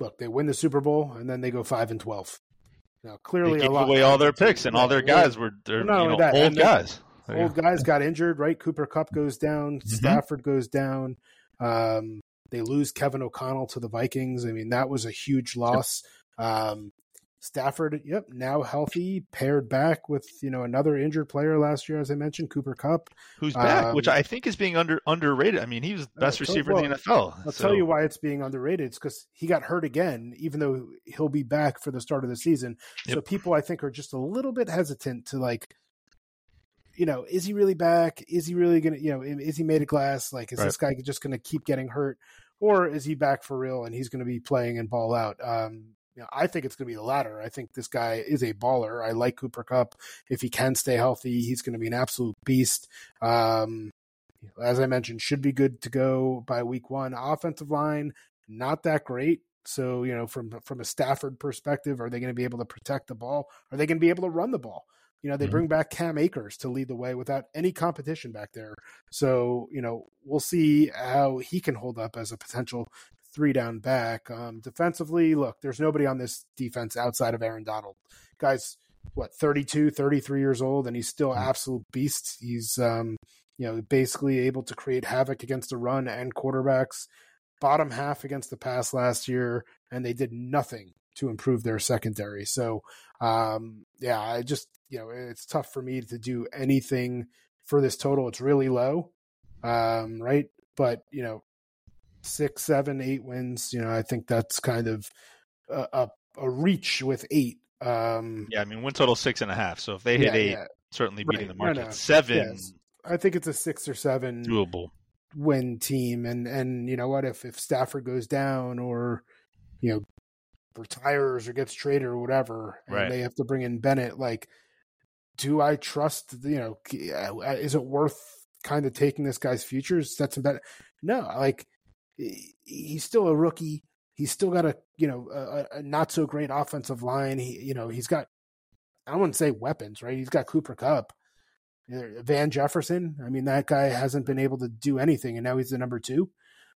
Look, they win the Super Bowl and then they go 5-12. Now, clearly, they gave away all their picks and all their guys were old guys. Old guys got injured, right? Cooper Kupp goes down, mm-hmm. Stafford goes down. They lose Kevin O'Connell to the Vikings. I mean, that was a huge loss. Stafford, now healthy, paired back with another injured player last year, as I mentioned, Cooper Kupp, who's back, which I think is being underrated. I mean, he was the best receiver in the NFL. I'll tell you why it's being underrated. It's because he got hurt again, even though he'll be back for the start of the season. Yep. So people, I think, are just a little bit hesitant to is he really back? Is he really gonna? Is he made of glass? Like, is this guy just gonna keep getting hurt, or is he back for real and he's gonna be playing and ball out? I think it's going to be the latter. I think this guy is a baller. I like Cooper Kupp. If he can stay healthy, he's going to be an absolute beast. As I mentioned, should be good to go by week 1. Offensive line, not that great. So, from a Stafford perspective, are they going to be able to protect the ball? Are they going to be able to run the ball? They bring back Cam Akers to lead the way without any competition back there. So, we'll see how he can hold up as a potential 3 down back. Defensively, look, there's nobody on this defense outside of Aaron Donald. Guy's, 32, 33 years old, and he's still absolute beast. He's, basically able to create havoc against the run and quarterbacks. Bottom half against the pass last year, and they did nothing to improve their secondary. So, I just, it's tough for me to do anything for this total. It's really low, right? But, 6, 7, 8 wins. I think that's kind of a reach with 8. I mean, win total 6.5. So if they hit 8, certainly beating the market. No. 7. Yes. I think it's a 6 or 7 doable win team. And you know what? If Stafford goes down or retires or gets traded or whatever, and they have to bring in Bennett, like, do I trust? Is it worth kind of taking this guy's futures? That's Bennett. No, he's still a rookie. He's still got a not so great offensive line. He's got, I wouldn't say weapons, right? He's got Cooper Kupp, Van Jefferson. I mean, that guy hasn't been able to do anything, and now he's the number 2.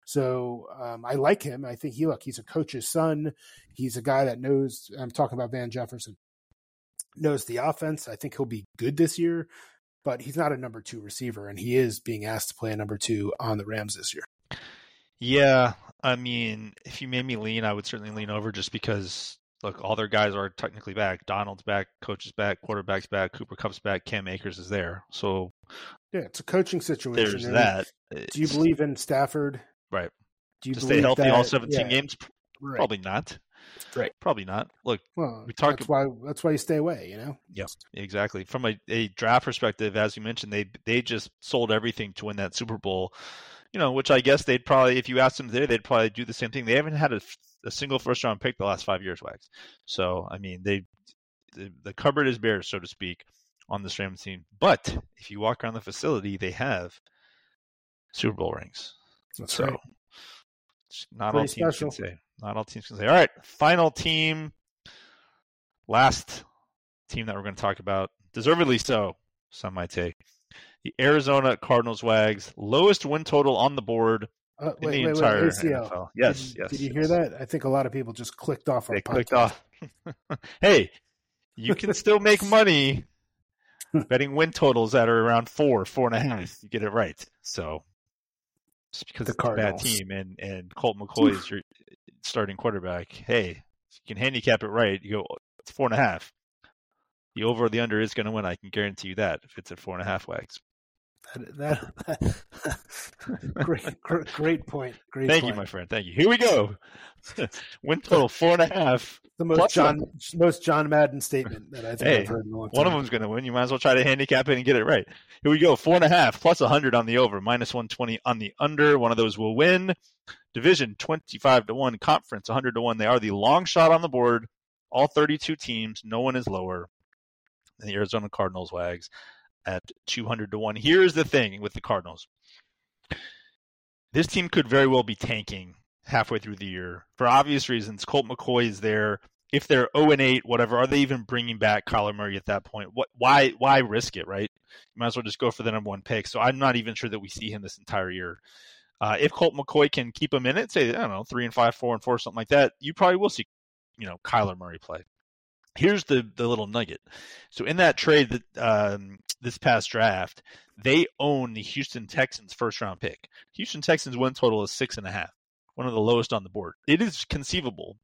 So I like him. I think he's a coach's son. He's a guy that knows, I'm talking about Van Jefferson, knows the offense. I think he'll be good this year, but he's not a number two receiver, and he is being asked to play a number two on the Rams this year. Yeah, I mean, if you made me lean, I would certainly lean over just because, look, all their guys are technically back. Donald's back, coach is back, quarterback's back, Cooper Kupp's back, Cam Akers is there. So yeah, it's a coaching situation. There's that. Do you believe in Stafford? Right. Do you stay healthy all 17 games? Right. Probably not. Right. Probably not. Look, well, we talked. That's why you stay away, you know? Yeah, exactly. From a draft perspective, as you mentioned, they just sold everything to win that Super Bowl. You know, which I guess they'd probably, if you asked them there, they'd probably do the same thing. They haven't had a single first-round pick the last 5 years, Wags. So, I mean, the cupboard is bare, so to speak, on this Rams team. But if you walk around the facility, they have Super Bowl rings. That's so, right. Not all teams can say. All right, final team, last team that we're going to talk about, deservedly so, some might take. The Arizona Cardinals, Wags, lowest win total on the board in the entire ACL. NFL. Yes. Did you hear that? I think a lot of people just clicked off our podcast. Clicked off. Hey, you can still make money betting win totals that are around 4.5. You get it right. So just because it's a bad team and Colt McCoy is your starting quarterback, hey, if you can handicap it right, you go, it's 4.5. The over or the under is going to win. I can guarantee you that if it's at 4.5, Wags. Great point. Thank you, my friend. Thank you. Here we go. Win total 4.5. The most John Madden statement that I think I've heard in a long time. One of them's going to win. You might as well try to handicap it and get it right. Here we go. 4.5 plus 100 on the over, minus 120 on the under. One of those will win. Division 25-1, conference 100-1. They are the long shot on the board. All 32 teams. No one is lower. And the Arizona Cardinals, Wags, at 200-1. Here's the thing with the Cardinals. This team could very well be tanking halfway through the year for obvious reasons. Colt McCoy is there. If they're 0-8, whatever, are they even bringing back Kyler Murray at that point? Why risk it, right? You might as well just go for the number one pick. So I'm not even sure that we see him this entire year. If Colt McCoy can keep him in it, say, I don't know, 3-5, 4-4, something like that, you probably will see, Kyler Murray play. Here's the little nugget. So in that trade that this past draft, they own the Houston Texans' first-round pick. Houston Texans' win total is 6.5, one of the lowest on the board. It is conceivable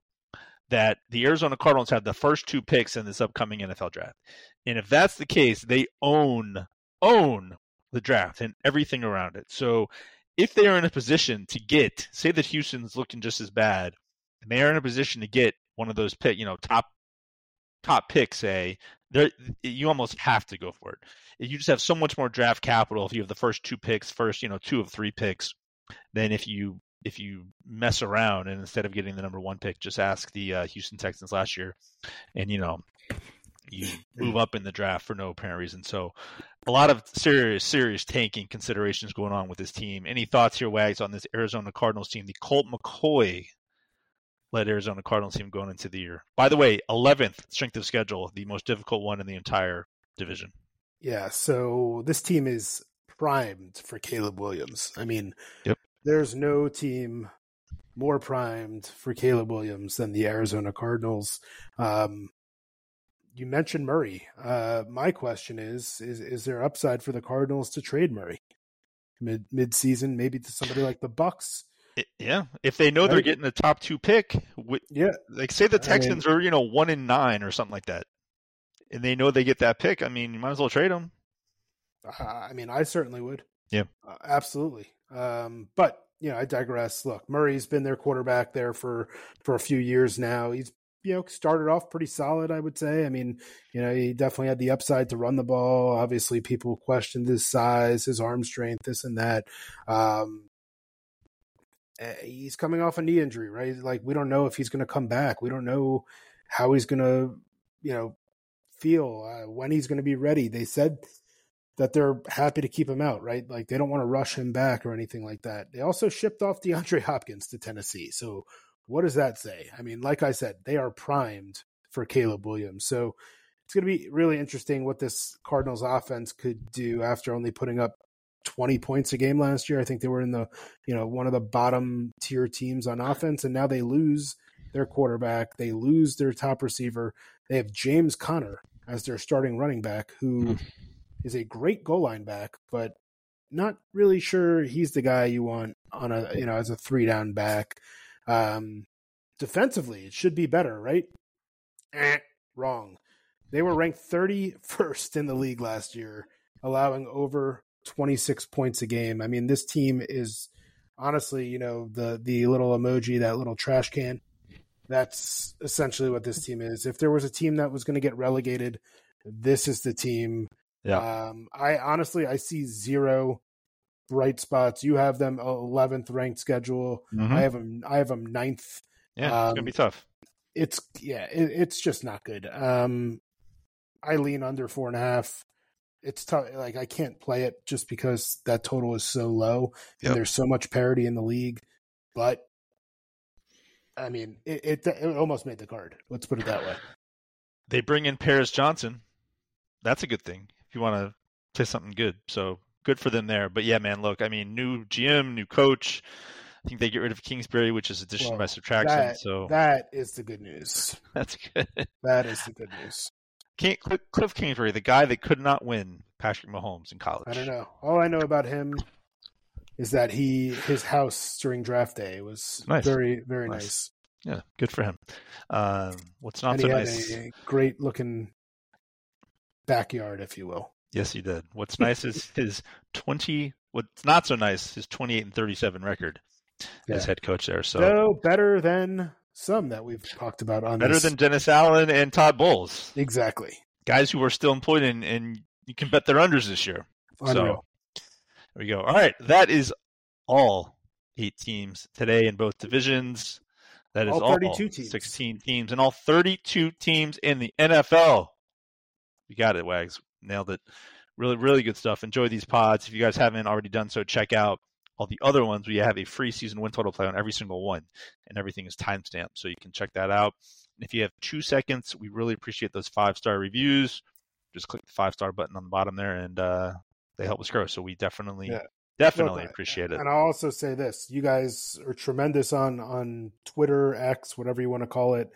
that the Arizona Cardinals have the first two picks in this upcoming NFL draft. And if that's the case, they own the draft and everything around it. So if they are in a position to get, say that Houston's looking just as bad, and they are in a position to get one of those pick, top pick, say, you almost have to go for it. You just have so much more draft capital if you have the first two picks, two of three picks, than if you mess around and instead of getting the number one pick, just ask the Houston Texans last year, and you move up in the draft for no apparent reason. So a lot of serious tanking considerations going on with this team. Any thoughts here, Wags, on this Arizona Cardinals team, the Colt McCoy led Arizona Cardinals team going into the year? By the way, 11th strength of schedule, the most difficult one in the entire division. Yeah, so this team is primed for Caleb Williams. I mean, There's no team more primed for Caleb Williams than the Arizona Cardinals. You mentioned Murray. My question is there upside for the Cardinals to trade Murray mid-season, maybe to somebody like the Bucs? Yeah, if they know they're getting the top two pick, like say the Texans are 1-9 or something like that, and they know they get that pick, I mean, you might as well trade them. I mean, I certainly would. Yeah, absolutely. But I digress. Look, Murray's been their quarterback there for a few years now. He's started off pretty solid, I would say. I mean, he definitely had the upside to run the ball. Obviously, people questioned his size, his arm strength, this and that. He's coming off a knee injury, right? Like, we don't know if he's going to come back. We don't know how he's going to, feel, when he's going to be ready. They said that they're happy to keep him out, right? Like, they don't want to rush him back or anything like that. They also shipped off DeAndre Hopkins to Tennessee. So what does that say? I mean, like I said, they are primed for Caleb Williams. So it's going to be really interesting what this Cardinals offense could do after only putting up 20 points a game last year. I think they were in the, you know, one of the bottom tier teams on offense, and now they lose their quarterback. They lose their top receiver. They have James Conner as their starting running back, who is a great goal line back, but not really sure he's the guy you want on a, you know, as a 3-down back. Defensively, it should be better, right? Wrong. They were ranked 31st in the league last year, allowing over 26 points a game. I mean, this team is honestly, you know, the little emoji, that little trash can. That's essentially what this team is. If there was a team that was going to get relegated, this is the team. Yeah. I see zero bright spots. You have them 11th ranked schedule. Mm-hmm. I have them 9th. Yeah. It's going to be tough. It's just not good. I lean under 4.5. It's tough. Like, I can't play it just because that total is so low and there's so much parity in the league, but I mean, it almost made the card. Let's put it that way. They bring in Paris Johnson. That's a good thing if you want to play something good. So good for them there. But yeah, man, look, I mean, new GM, new coach. I think they get rid of Kingsbury, which is addition by subtraction. That is the good news. That's good. That is the good news. Cliff Kingsbury, the guy that could not win Patrick Mahomes in college. I don't know. All I know about him is that his house during draft day was nice. Very, very nice. Yeah, good for him. What's not and so he had nice? A great looking backyard, if you will. Yes, he did. What's nice is his 20. What's not so nice is 28-37 record as head coach there. So better than some that we've talked about on better this. Than Dennis Allen and Todd Bowles. Exactly. Guys who are still employed and you can bet their unders this year. Unreal. So there we go. All right. That is all 8 teams today in both divisions. That is all 32 teams. 16 teams and all 32 teams in the NFL. You got it, Wags. Nailed it. Really, really good stuff. Enjoy these pods. If you guys haven't already done so, check out all the other ones. We have a free season win total play on every single one, and everything is timestamped, so you can check that out. And if you have 2 seconds, we really appreciate those 5-star reviews. Just click the 5-star button on the bottom there, and they help us grow. So we definitely appreciate it. And I'll also say this. You guys are tremendous on Twitter, X, whatever you want to call it,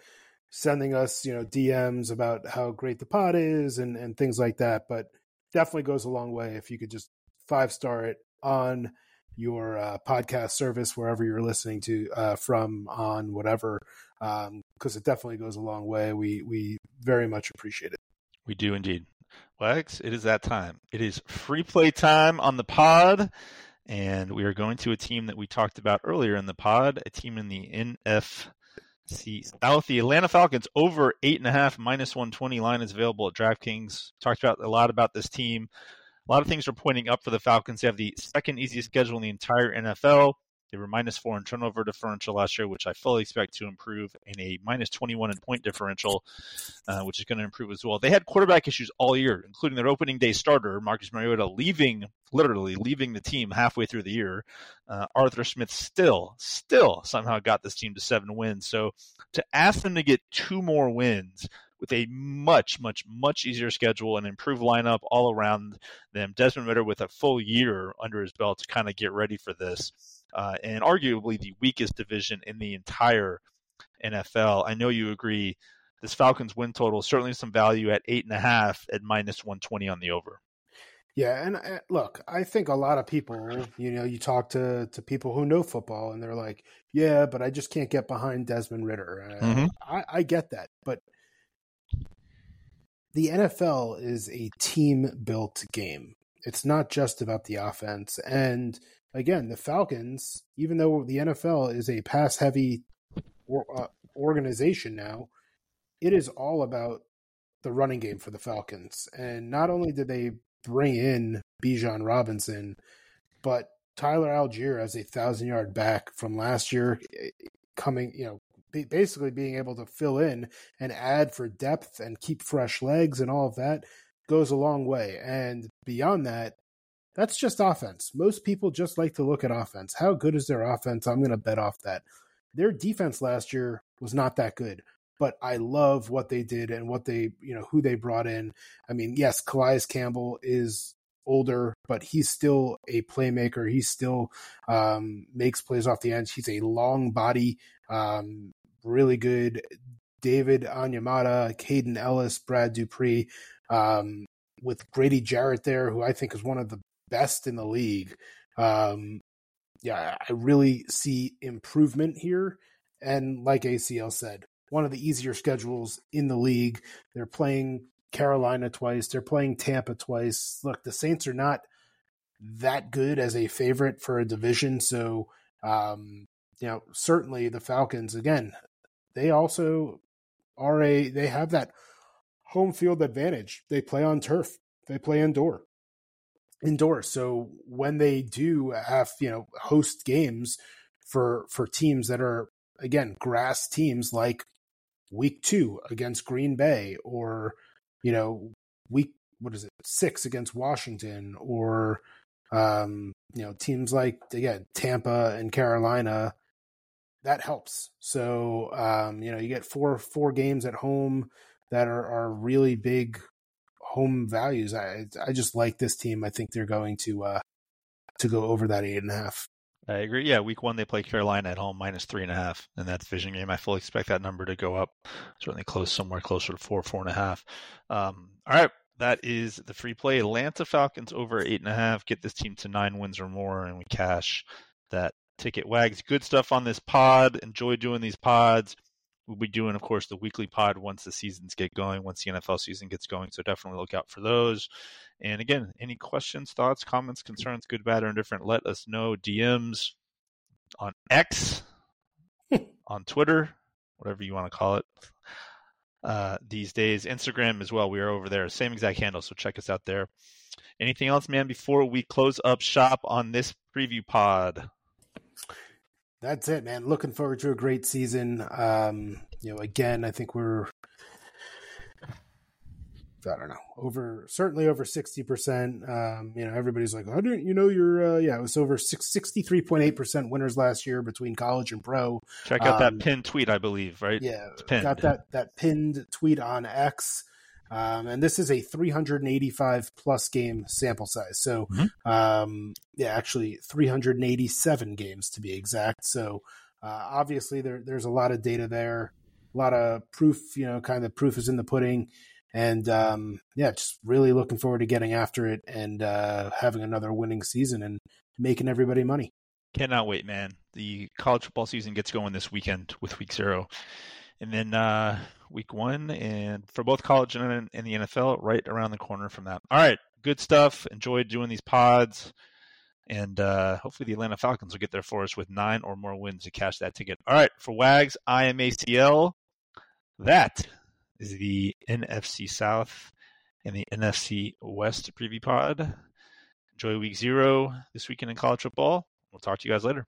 sending us, you know, DMs about how great the pod is and things like that. But definitely goes a long way if you could just 5-star it on your podcast service, wherever you're listening to from on whatever, because it definitely goes a long way. We very much appreciate it. We do indeed. Wags, it is that time. It is free play time on the pod, and we are going to a team that we talked about earlier in the pod, a team in the NFC South. The Atlanta Falcons over 8.5 -120 line is available at DraftKings. Talked about a lot about this team. A lot of things are pointing up for the Falcons. They have the second easiest schedule in the entire NFL. They were -4 in turnover differential last year, which I fully expect to improve, and a -21 in point differential, which is going to improve as well. They had quarterback issues all year, including their opening day starter, Marcus Mariota, literally leaving the team halfway through the year. Arthur Smith still somehow got this team to 7 wins. So to ask them to get 2 more wins with a much, much, much easier schedule and improved lineup all around them. Desmond Ridder with a full year under his belt to kind of get ready for this. And arguably the weakest division in the entire NFL. I know you agree. This Falcons win total, certainly some value at 8.5 at -120 on the over. Yeah, and look, I think a lot of people, you know, you talk to people who know football and they're like, yeah, but I just can't get behind Desmond Ridder. Mm-hmm. I get that, but the NFL is a team-built game. It's not just about the offense. And again, the Falcons, even though the NFL is a pass-heavy organization now, it is all about the running game for the Falcons. And not only did they bring in Bijan Robinson, but Tyler Algier as a 1,000-yard back from last year coming, you know, basically being able to fill in and add for depth and keep fresh legs and all of that goes a long way. And beyond that, that's just offense. Most people just like to look at offense. How good is their offense? I'm going to bet off that. Their defense last year was not that good, but I love what they did and what they, you know, who they brought in. I mean, yes, Calais Campbell is older, but he's still a playmaker. He still makes plays off the ends. He's a long body, really good. David Onyemata, Caden Ellis, Brad Dupree, with Grady Jarrett there, who I think is one of the best in the league. Yeah, I really see improvement here. And like ACL said, one of the easier schedules in the league. They're playing Carolina twice. They're playing Tampa twice. Look, the Saints are not that good as a favorite for a division. So, you know, certainly the Falcons, again, they also are they have that home field advantage. They play on turf. They play indoor. So when they do have, you know, host games for teams that are, again, grass teams like week 2 against Green Bay, or, you know, week 6 against Washington, or, you know, teams like, again, Tampa and Carolina, that helps. So, you know, you get four games at home that are really big home values. I just like this team. I think they're going to go over that 8.5. I agree. Yeah, week 1 they play Carolina at home -3.5 in that division game. I fully expect that number to go up, certainly close, somewhere closer to 4.5. All right, that is the free play. Atlanta Falcons over 8.5. Get this team to 9 wins or more, and we cash that ticket. Wags, good stuff on this pod. Enjoy doing these pods. We'll be doing, of course, the weekly pod once the seasons get going, once the NFL season gets going. So definitely look out for those. And again, any questions, thoughts, comments, concerns, good, bad, or indifferent, let us know. DMs on X, on Twitter, whatever you want to call it these days. Instagram as well. We are over there. Same exact handle. So check us out there. Anything else, man, before we close up shop on this preview pod? That's it, man. Looking forward to a great season. You know, again, I think we're, over 60%. You know, everybody's like, it was over 63.8% winners last year between college and pro. Check out that pinned tweet, I believe, right? Yeah. Got that pinned tweet on X. And this is a 385 plus game sample size. So, actually 387 games to be exact. So, obviously there's a lot of data there, a lot of proof, you know, kind of proof is in the pudding, and, just really looking forward to getting after it and, having another winning season and making everybody money. Cannot wait, man. The college football season gets going this weekend with week 0. And then week 1, and for both college and the NFL, right around the corner from that. All right, good stuff. Enjoyed doing these pods. And hopefully the Atlanta Falcons will get there for us with 9 or more wins to cash that ticket. All right, for Wags, I am ACL. That is the NFC South and the NFC West preview pod. Enjoy week 0 this weekend in college football. We'll talk to you guys later.